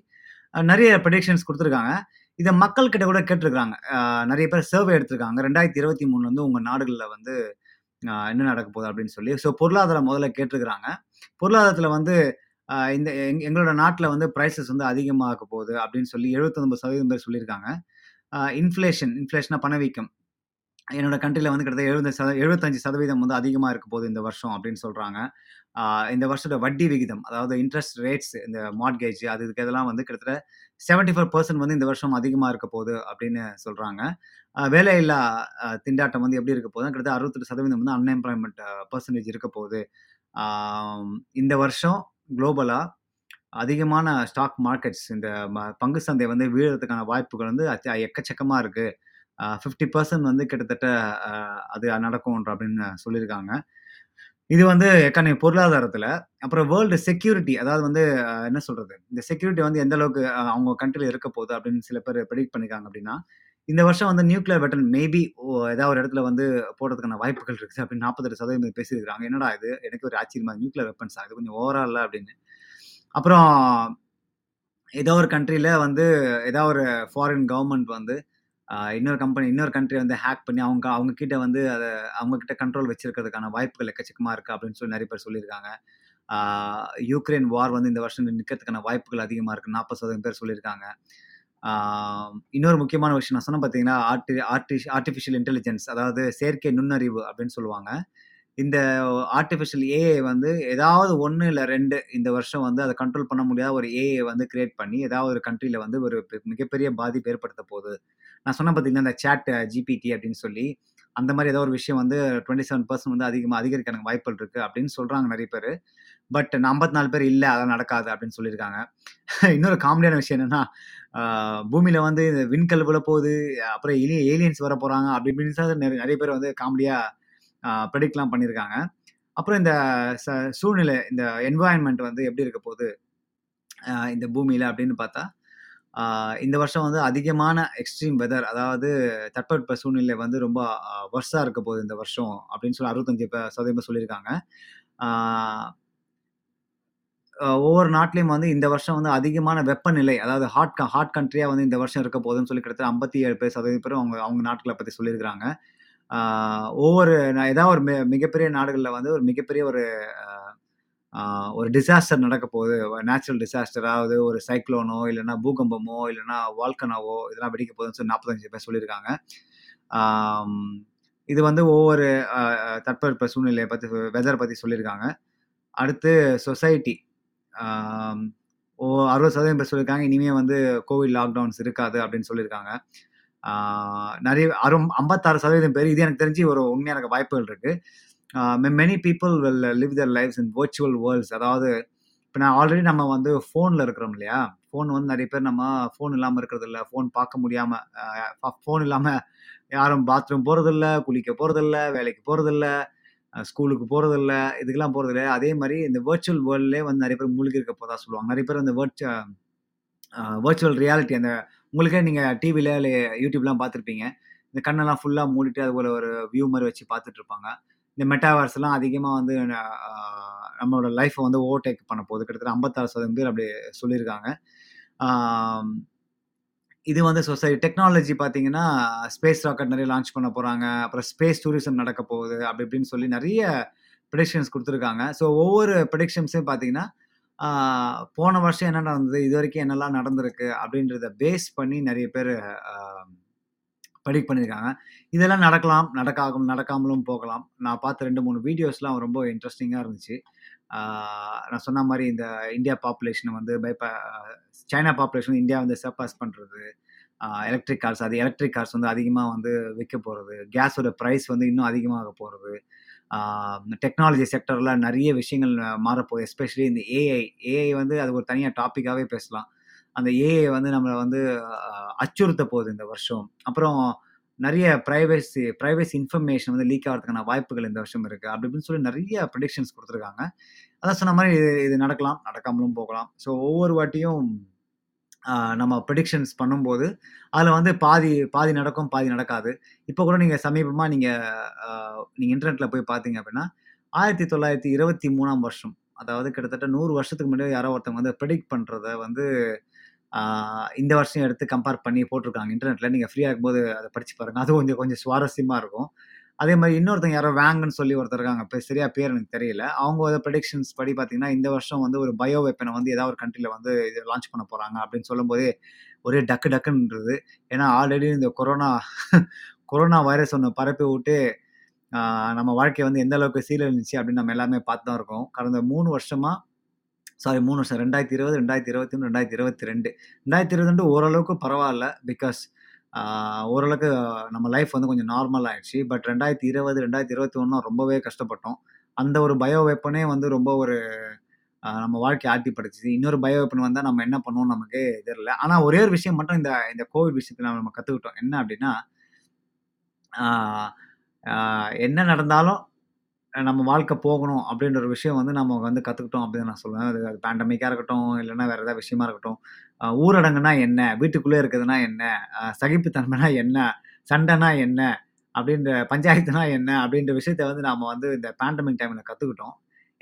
நிறைய ப்ரெடிக்ஷன்ஸ் கொடுத்துருக்காங்க. இதை மக்கள்கிட்ட கூட கேட்டிருக்காங்க, நிறைய பேர் சர்வே எடுத்திருக்காங்க. 2023 வந்து உங்கள் நாடுகளில் வந்து என்ன நடக்க போகுது அப்படின்னு சொல்லி. ஸோ பொருளாதாரம் முதல்ல கேட்டிருக்கிறாங்க. பொருளாதாரத்தில் வந்து இந்த எங்களோட நாட்டில் வந்து ப்ரைஸஸ் வந்து அதிகமாக போகுது அப்படின்னு சொல்லி 79% பேர் சொல்லியிருக்காங்க. இன்ஃப்ளேஷனாக பணவீக்கம் என்னோட கண்ட்ரியில் வந்து கிட்டத்தட்ட 75% வந்து அதிகமாக இருக்க போகுது இந்த வருஷம் அப்படின்னு சொல்கிறாங்க. இந்த வருஷத்தோட வட்டி விகிதம், அதாவது இன்ட்ரெஸ்ட் ரேட்ஸ், இந்த மார்ட்கேஜ் அது இதுக்கு இதெல்லாம் வந்து கிட்டத்தட்ட 75% வந்து இந்த வருஷம் அதிகமாக இருக்க போகுது அப்படின்னு சொல்கிறாங்க. வேலையில்லா திண்டாட்டம் வந்து எப்படி இருக்க போகுதுன்னா கிட்டத்தட்ட 68% வந்து அன்எம்ப்ளாய்மெண்ட் பர்சன்டேஜ் இருக்க போகுது. இந்த வருஷம் குளோபலாக அதிகமான ஸ்டாக் மார்க்கெட்ஸ், இந்த பங்கு சந்தை வந்து வீழறதுக்கான வாய்ப்புகள் வந்து எக்கச்சக்கமாக இருக்குது. 50% வந்து கிட்டத்தட்ட அது நடக்கும்ன்ற அப்படின்னு சொல்லியிருக்காங்க. இது வந்து எக்கானமி, பொருளாதாரத்தில். அப்புறம் வேர்ல்டு செக்யூரிட்டி, அதாவது வந்து என்ன சொல்கிறது, இந்த செக்யூரிட்டி வந்து எந்த அளவுக்கு அவங்க கண்ட்ரியில் இருக்க போகுது அப்படின்னு சில பேர் ப்ரெடிக்ட் பண்ணியிருக்காங்க. அப்படின்னா இந்த வருஷம் வந்து நியூக்ளியர் வெட்டன் மேபி ஏதாவது ஒரு இடத்துல வந்து போடுறதுக்கான வாய்ப்புகள் இருக்குது அப்படின்னு 42% பேசியிருக்காங்க. என்னடா இது, எனக்கு ஒரு ஆச்சரியமாக, நியூக்ளியர் வெப்பன்ஸ் ஆகுது கொஞ்சம் ஓவராக இல்லை அப்படின்னு. அப்புறம் ஏதோ ஒரு கண்ட்ரியில் வந்து ஏதாவது ஒரு ஃபாரின் கவர்மெண்ட் வந்து இன்னொரு கண்ட்ரி வந்து ஹேக் பண்ணி அவங்கக்கிட்ட வந்து அதை அவங்கக்கிட்ட கண்ட்ரோல் வச்சுருக்கிறதுக்கான வாய்ப்புகள் எக்கச்சக்கமாக இருக்குது அப்படின்னு சொல்லி நிறைய பேர் சொல்லியிருக்காங்க. யூக்ரைன் வார் வந்து இந்த வருஷம் நிற்கிறதுக்கான வாய்ப்புகள் அதிகமாக இருக்குது, 40% பேர் சொல்லியிருக்காங்க. இன்னொரு முக்கியமான விஷயம் நான் சொன்னேன் பார்த்தீங்கன்னா, ஆர்டிஃபிஷியல் இன்டெலிஜென்ஸ், அதாவது செயற்கை நுண்ணறிவு அப்படின்னு சொல்லுவாங்க. இந்த ஆர்டிஃபிஷியல் ஏஐ வந்து ஏதாவது 1 இல்ல 2 இந்த வருஷம் வந்து அதை கண்ட்ரோல் பண்ண முடியாத ஒரு ஏஐ வந்து கிரியேட் பண்ணி ஏதாவது ஒரு கண்ட்ரியில் வந்து ஒரு மிகப்பெரிய பாதிப்பு ஏற்படுத்த போகுது. நான் சொன்ன பார்த்தீங்கன்னா இந்த சாட் ஜிபிடி அப்படின்னு சொல்லி அந்த மாதிரி ஏதோ ஒரு விஷயம் வந்து 27% வந்து அதிகரிக்க வாய்ப்புகள் இருக்குது அப்படின்னு சொல்கிறாங்க நிறைய பேர். பட் 54 பேர் இல்லை அதெல்லாம் நடக்காது அப்படின்னு சொல்லியிருக்காங்க. இன்னொரு காமெடியான விஷயம் என்னென்னா, பூமியில் வந்து விண்கல் விழ போகுது, அப்புறம் ஏலியன்ஸ் வர போகிறாங்க அப்படி இப்படின்னு நிறைய பேர் வந்து காமெடியாக ப்ரெடிக்ட்லாம் பண்ணியிருக்காங்க. அப்புறம் இந்த சூழ்நிலை, இந்த என்வாயன்மெண்ட் வந்து எப்படி இருக்க போகுது இந்த பூமியில் அப்படின்னு பார்த்தா, இந்த வருஷம் வந்து அதிகமான எக்ஸ்ட்ரீம் வெதர், அதாவது தட்பவெப்ப சூழ்நிலை வந்து ரொம்ப வர்ஸாக இருக்க போகுது இந்த வருஷம் அப்படின்னு சொல்லி 65% சொல்லியிருக்காங்க. ஒவ்வொரு நாட்டிலையும் வந்து இந்த வருஷம் வந்து அதிகமான வெப்பநிலை, அதாவது ஹாட் கண்ட்ரியாக வந்து இந்த வருஷம் இருக்க போகுதுன்னு சொல்லி கிட்டத்தட்ட 57% அவங்க நாட்களை பற்றி சொல்லியிருக்கிறாங்க. ஒவ்வொரு ஏதாவது ஒரு மிகப்பெரிய நாடுகளில் வந்து ஒரு மிகப்பெரிய ஒரு டிசாஸ்டர் நடக்க போகுது, நேச்சுரல் டிசாஸ்டர், அதாவது ஒரு சைக்ளோனோ இல்லைன்னா பூகம்பமோ இல்லைன்னா வால்கனாவோ இதெல்லாம் வெடிக்க போகுதுன்னு சொல்லி 45 பேர் சொல்லியிருக்காங்க. இது வந்து ஒவ்வொரு தட்பவெப்ப சூழ்நிலையை பற்றி, வெதரை பற்றி சொல்லியிருக்காங்க. அடுத்து சொசைட்டி, 60% பேர் சொல்லியிருக்காங்க இனிமேல் வந்து கோவிட் லாக்டவுன்ஸ் இருக்காது அப்படின்னு சொல்லியிருக்காங்க. நிறைய 56% பேர் இது எனக்கு தெரிஞ்சு ஒரு உண்மையான வாய்ப்புகள் இருக்குது. many people will live their lives in virtual worlds, அதாவது இப்போ நான் ஆல்ரெடி நம்ம வந்து ஃபோனில் இருக்கிறோம் இல்லையா, ஃபோன் வந்து நிறைய பேர் நம்ம ஃபோன் இல்லாமல் இருக்கிறது இல்லை, ஃபோன் பார்க்க முடியாமல், ஃபோன் இல்லாமல் யாரும் பாத்ரூம் போகிறதில்ல, குளிக்க போகிறதில்ல, வேலைக்கு போகிறதில்ல, ஸ்கூலுக்கு போகிறதில்ல, இதுக்கெல்லாம் போகிறதில்ல. அதே மாதிரி இந்த வேர்ச்சுவல் வேர்ல்ட்லேயே வந்து நிறைய பேர் மூழ்கி இருக்க போதா சொல்லுவாங்க. நிறைய பேர் அந்த வேர்ச்சுவல் ரியாலிட்டி, அந்த உங்களுக்கே நீங்கள் டிவியில் இல்லை யூடியூப்லாம் பார்த்துருப்பீங்க, இந்த கண்ணெல்லாம் ஃபுல்லாக மூடிட்டு அது போல் ஒரு வியூ மாதிரி வச்சு பார்த்துட்ருப்பாங்க. இந்த மெட்டாவர்ஸ்லாம் அதிகமாக வந்து நம்மளோட லைஃப்பை வந்து ஓவர்டேக் பண்ண போகுது. கிட்டத்தட்ட 56% பேர் அப்படி சொல்லியிருக்காங்க. இது வந்து சொசைட்டி டெக்னாலஜி பார்த்தீங்கன்னா ஸ்பேஸ் ராக்கெட் நிறைய லான்ச் பண்ண போகிறாங்க, அப்புறம் ஸ்பேஸ் டூரிசம் நடக்க போகுது, அப்படி இப்படின்னு சொல்லி நிறைய ப்ரெடிக்ஷன்ஸ் கொடுத்துருக்காங்க. ஸோ ஒவ்வொரு ப்ரெடிக்ஷன்ஸும் பார்த்தீங்கன்னா போன வருஷம் என்ன நடந்தது, இது வரைக்கும் என்னெல்லாம் நடந்திருக்கு அப்படின்றத பேஸ் பண்ணி நிறைய பேர் ப்ரெடிக்ட் பண்ணியிருக்காங்க. இதெல்லாம் நடக்கலாம், நடக்காமலும் போகலாம். நான் பார்த்த 2-3 வீடியோஸ்லாம் ரொம்ப இன்ட்ரெஸ்டிங்காக இருந்துச்சு. நான் சொன்ன மாதிரி இந்த இந்தியா பாப்புலேஷனை வந்து சைனா பாப்புலேஷன் இந்தியா வந்து சர்பாஸ் பண்ணுறது, எலக்ட்ரிக் கார்ஸ் வந்து அதிகமாக வந்து விற்க போகிறது, கேஸோட ப்ரைஸ் வந்து இன்னும் அதிகமாக போகிறது, டெக்னாலஜி செக்டரில் நிறைய விஷயங்கள் மாறப்போகுது. எஸ்பெஷலி இந்த ஏஐ வந்து அது ஒரு தனியாக டாப்பிக்காகவே பேசலாம். அந்த ஏஐ வந்து நம்மளை வந்து அச்சுறுத்த போகுது இந்த வருஷம். அப்புறம் நிறைய ப்ரைவேசி இன்ஃபர்மேஷன் வந்து லீக் ஆகிறதுக்கான வாய்ப்புகள் இந்த வருஷம் இருக்குது, அப்படி இப்படின்னு சொல்லி நிறைய ப்ரெடிக்ஷன்ஸ் கொடுத்துருக்காங்க. அதான் சொன்ன மாதிரி இது நடக்கலாம், நடக்காமலும் போகலாம். ஸோ ஒவ்வொரு வாட்டியும் நம்ம ப்ரெடிக்ஷன்ஸ் பண்ணும்போது அதில் வந்து பாதி நடக்கும், பாதி நடக்காது. இப்போ கூட நீங்கள் சமீபமாக நீங்கள் இன்டர்நெட்டில் போய் பார்த்தீங்க அப்படின்னா 1923ஆம் வருஷம், அதாவது கிட்டத்தட்ட 100 வருஷத்துக்கு முன்னாடி யாரோ ஒருத்தவங்க வந்து ப்ரெடிக்ட் பண்ணுறத வந்து இந்த வருஷம் எடுத்து கம்பேர் பண்ணி போட்டிருக்காங்க இன்டர்நெட்டில். நீங்கள் ஃப்ரீயாக இருக்கும்போது அதை படித்து பாருங்கள், அது கொஞ்சம் சுவாரஸ்யமாக இருக்கும். அதே மாதிரி இன்னொருத்தங்க யாரோ வாங்குன்னு சொல்லி ஒருத்தர் இருக்காங்க, இப்போ சரியா பேர் எனக்கு தெரியல, அவங்க ப்ரெடிக்ஷன்ஸ் படி பார்த்தீங்கன்னா இந்த வருஷம் வந்து ஒரு பயோ வெப்பனை வந்து ஏதாவது ஒரு கண்ட்ரியில் வந்து இது லான்ச் பண்ண போகிறாங்க அப்படின்னு சொல்லும்போதே ஒரே டக்குன்றது. ஏன்னா ஆல்ரெடி இந்த கொரோனா வைரஸ் ஒன்று பரப்பி விட்டு நம்ம வாழ்க்கையை வந்து எந்த அளவுக்கு சீரழிஞ்சிச்சு அப்படின்னு நம்ம எல்லாமே பார்த்து தான் இருக்கோம். கடந்த 3 வருஷம் 2020, 2021, 2022 2022 ஓரளவுக்கு பரவாயில்ல, பிகாஸ் ஓரளவுக்கு நம்ம லைஃப் வந்து கொஞ்சம் நார்மல் ஆகிடுச்சு. பட் 2020, 2021 ரொம்பவே கஷ்டப்பட்டோம். அந்த ஒரு பயோ வெப்பனே வந்து ரொம்ப ஒரு நம்ம வாழ்க்கையை ஆட்டிப்படுச்சு. இன்னொரு பயோ வெப்பன் வந்தால் நம்ம என்ன பண்ணுவோம் நமக்கு தெரியல. ஆனால் ஒரே ஒரு விஷயம் மட்டும் இந்த கோவிட் விஷயத்தில் நம்ம கற்றுக்கிட்டோம், என்ன அப்படின்னா என்ன நடந்தாலும் நம்ம வாழ்க்கை போகணும் அப்படின்ற ஒரு விஷயம் வந்து நம்ம வந்து கற்றுக்கிட்டோம் அப்படின்னு நான் சொல்லுவேன். அது பேண்டமிக்காக இருக்கட்டும், இல்லைன்னா வேறு ஏதாவது விஷயமா இருக்கட்டும், ஊரடங்குனா என்ன, வீட்டுக்குள்ளே இருக்குதுன்னா என்ன, சகிப்புத்தன்மைனா என்ன, சண்டைனா என்ன, அப்படின்ற பஞ்சாயத்துனா என்ன, அப்படின்ற விஷயத்த வந்து நாம் வந்து இந்த பேண்டமிக் டைமில் கற்றுக்கிட்டோம்.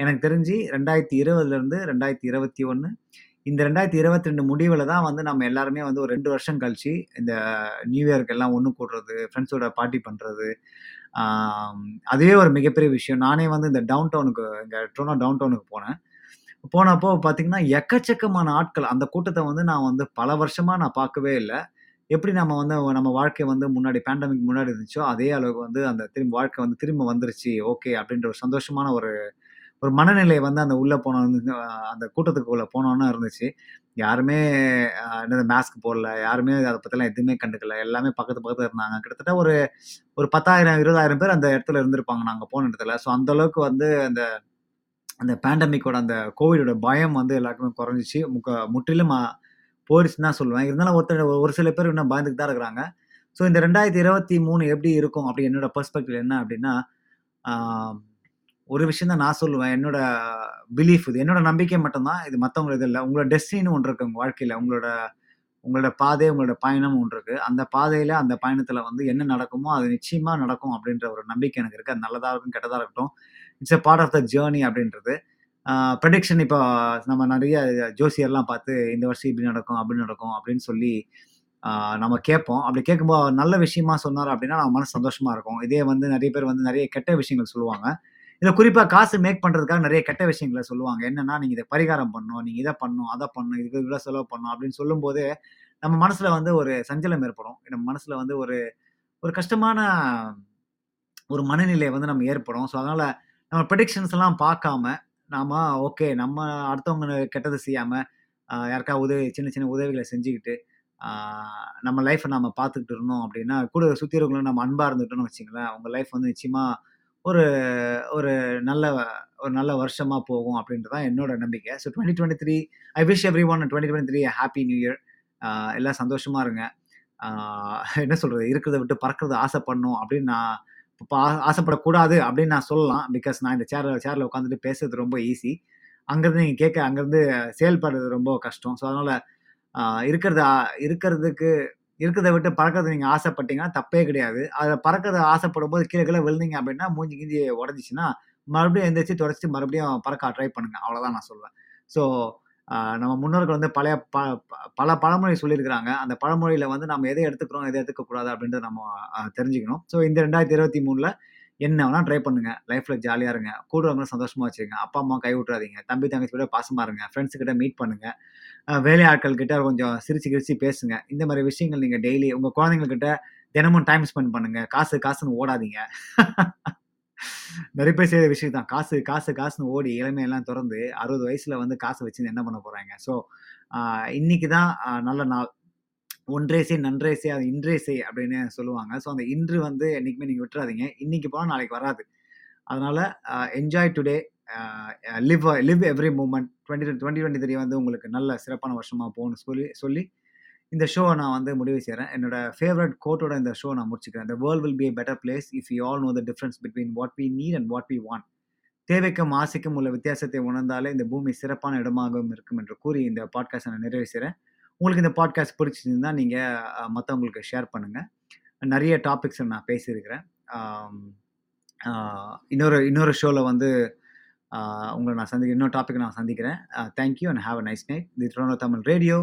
எனக்கு தெரிஞ்சு 2020 2021 இந்த 2022 முடிவில் தான் வந்து நம்ம எல்லாருமே வந்து ஒரு 2 வருஷம் கழிச்சு இந்த நியூ இயருக்கு எல்லாம் ஒன்று கூடுறது, ஃப்ரெண்ட்ஸோட பார்ட்டி பண்ணுறது, அதுவே ஒரு மிகப்பெரிய விஷயம். நானே வந்து இந்த ட்ரோனோ டவுன் டவுனுக்கு போனப்போ பார்த்திங்கன்னா எக்கச்சக்கமான ஆட்கள். அந்த கூட்டத்தை வந்து நான் வந்து பல வருஷமாக நான் பார்க்கவே இல்லை. எப்படி நம்ம வந்து நம்ம வாழ்க்கை வந்து முன்னாடி பேண்டமிக் முன்னாடி இருந்துச்சோ அதே அளவுக்கு வந்து அந்த வாழ்க்கை வந்து திரும்ப வந்துருச்சு, ஓகே அப்படின்ற ஒரு சந்தோஷமான ஒரு மனநிலை வந்து அந்த உள்ளே போனோன்னு அந்த கூட்டத்துக்கு உள்ளே போனோன்னு இருந்துச்சு. யாருமே என்னது மாஸ்க் போடல, யாருமே அதை பற்றிலாம் எதுவுமே கண்டுக்கல, எல்லாமே பக்கத்தில் இருந்தாங்க. கிட்டத்தட்ட ஒரு 10,000-20,000 பேர் அந்த இடத்துல இருந்திருப்பாங்க நாங்கள் போன இடத்துல. ஸோ அந்தளவுக்கு வந்து அந்த பேண்டமிக்கோட அந்த கோவிடோட பயம் வந்து எல்லாருக்குமே குறைஞ்சிச்சு, முற்றிலும் போயிடுச்சுன்னு தான் சொல்லுவேன். இருந்தாலும் ஒரு சில பேர் இன்னும் பயந்துக்கு தான் இருக்கிறாங்க. ஸோ இந்த 2023 எப்படி இருக்கும் அப்படி என்னோட பெர்ஸ்பெக்டிவ் என்ன அப்படின்னா, ஒரு விஷயம் தான் நான் சொல்லுவேன், என்னோட பிலீஃப், இது என்னோட நம்பிக்கை மட்டும்தான், இது மற்றவங்கள இது இல்லை. உங்களோட டெஸ்டின்னு ஒன்று இருக்கு உங்கள் வாழ்க்கையில், உங்களோட பாதை, உங்களோட பயணம் ஒன்று இருக்குது. அந்த பாதையில், அந்த பயணத்தில் வந்து என்ன நடக்குமோ அது நிச்சயமாக நடக்கும் அப்படின்ற ஒரு நம்பிக்கை எனக்கு இருக்குது. அது நல்லதாக இருக்கும், கெட்டதாக இருக்கட்டும், it's a part of the journey அப்படின்றது. ப்ரெடிக்ஷன் இப்போ நம்ம நிறைய ஜோசியர்லாம் பார்த்து இந்த வருஷம் இப்படி நடக்கும், அப்படி நடக்கும் அப்படின்னு சொல்லி நம்ம கேட்போம். அப்படி கேட்கும்போது நல்ல விஷயமா சொன்னார் அப்படின்னா நம்ம மனசு சந்தோஷமாக இருக்கும். இதே வந்து நிறைய பேர் வந்து நிறைய கெட்ட விஷயங்கள் சொல்லுவாங்க. இதில் குறிப்பாக காசு மேக் பண்ணுறதுக்காக நிறைய கெட்ட விஷயங்களை சொல்லுவாங்க. என்னென்னா நீங்கள் இதை பரிகாரம் பண்ணணும், நீங்கள் இதை பண்ணணும், அதை பண்ணணும், இதுக்கு இவ்வளோ செலவு பண்ணணும் அப்படின்னு சொல்லும்போது நம்ம மனசில் வந்து ஒரு சஞ்சலம் ஏற்படும். நம்ம மனசில் வந்து ஒரு கஷ்டமான ஒரு மனநிலை வந்து நம்ம ஏற்படும். ஸோ அதனால் நம்ம ப்ரெடிக்ஷன்ஸ்லாம் பார்க்காம நாம் ஓகே, நம்ம அடுத்தவங்க கெட்டது செய்யாமல் யாருக்கா சின்ன உதவிகளை செஞ்சுக்கிட்டு நம்ம லைஃப்பை நம்ம பார்த்துக்கிட்டு இருந்தோம் அப்படின்னா, கூட சுற்றி இருக்கவங்களும் நம்ம அன்பாக இருந்துக்கிட்டோன்னு வச்சுங்களேன், அவங்க லைஃப் வந்து நிச்சயமாக ஒரு ஒரு நல்ல ஒரு நல்ல வருஷமாக போகும் அப்படின்றது தான் என்னோட நம்பிக்கை. So 2023 I wish everyone 2023 happy new year. எல்லாம் சந்தோஷமாக இருங்க. என்ன சொல்கிறது, இருக்கிறத விட்டு பறக்கிறது ஆசைப்படணும் அப்படின்னு நான் இப்போ ஆசைப்படக்கூடாது அப்படின்னு நான் சொல்லலாம். பிகாஸ் நான் இந்த சேரில் உட்காந்துட்டு பேசுறது ரொம்ப ஈஸி, அங்கேருந்து நீங்கள் கேட்க அங்கேருந்து செயல்படுறது ரொம்ப கஷ்டம். ஸோ அதனால் இருக்கிறத விட்டு பறக்கிறது நீங்கள் ஆசைப்பட்டீங்கன்னா தப்பே கிடையாது. அதை பறக்கிறத ஆசைப்படும் போது கீழே விழுந்தீங்க அப்படின்னா மூஞ்சி உடஞ்சிச்சின்னா மறுபடியும் எழுந்திரிச்சு தொடச்சிட்டு மறுபடியும் பறக்க ட்ரை பண்ணுங்கள், அவ்வளோதான் நான் சொல்லுவேன். ஸோ நம்ம முன்னோர்கள் பழைய பல பழமொழி சொல்லியிருக்கிறாங்க. அந்த பழமொழியில் நம்ம எதை எடுத்துக்கிறோம் எதை எடுத்துக்கக்கூடாது அப்படின்றத நம்ம தெரிஞ்சுக்கணும். ஸோ இந்த 2023 என்ன வேணால் ட்ரை பண்ணுங்கள், லைஃப்பில் ஜாலியாக இருங்க, கூடுறவங்களும் சந்தோஷமாக வச்சுருங்க, அப்பா அம்மா கை விட்றாதீங்க, தம்பி தங்கச்சியோட பாசமாக இருங்க, ஃப்ரெண்ட்ஸுக்கிட்ட மீட் பண்ணுங்கள், வேலையாட்கள் கிட்ட கொஞ்சம் சிரிச்சு பேசுங்க. இந்த மாதிரி விஷயங்கள் நீங்கள் டெய்லி உங்கள் குழந்தைங்கக்கிட்ட தினமும் டைம் ஸ்பெண்ட் பண்ணுங்கள். காசுன்னு ஓடாதீங்க. நிறைய பேர் செய்கிற விஷயம் தான், காசுன்னு ஓடி இளமையெல்லாம் திறந்து 60 வயசில் காசு வச்சு என்ன பண்ண போகிறாங்க. ஸோ இன்னைக்கு தான் நல்ல நாள், ஒன்றே செய் நன்றே செய் அது இன்றே செய் அப்படின்னு சொல்லுவாங்க. ஸோ அந்த இன்று என்றைக்குமே நீங்கள் விட்டுறாதீங்க, இன்னைக்கு போனால் நாளைக்கு வராது. அதனால் enjoy today, live every moment. 2023 உங்களுக்கு நல்ல சிறப்பான வருஷமாக போகணும்னு சொல்லி இந்த ஷோவை நான் முடிவு செய்கிறேன். என்னோட ஃபேவரட் கோட்டோட இந்த ஷோ நான் முடிச்சுக்கிறேன். The world will be a better place if you all know the difference between what we need and what we want. தேவைக்கும் ஆசைக்கும் உள்ள வித்தியாசத்தை உணர்ந்தாலே இந்த பூமி சிறப்பான இடமாகவும் இருக்கும் என்று கூறி இந்த பாட்காஸ்ட் நான் நிறைவு செய்கிறேன். உங்களுக்கு இந்த பாட்காஸ்ட் பிடிச்சிருந்தா நீங்கள் மற்றவங்களுக்கு ஷேர் பண்ணுங்கள். நிறைய டாபிக்ஸ் நான் பேசியிருக்கிறேன். இன்னொரு ஷோவில் உங்களை நான் இன்னொரு டாபிக் நான் சந்திக்கிறேன். Thank you and have a nice night. The Toronto Tamil radio.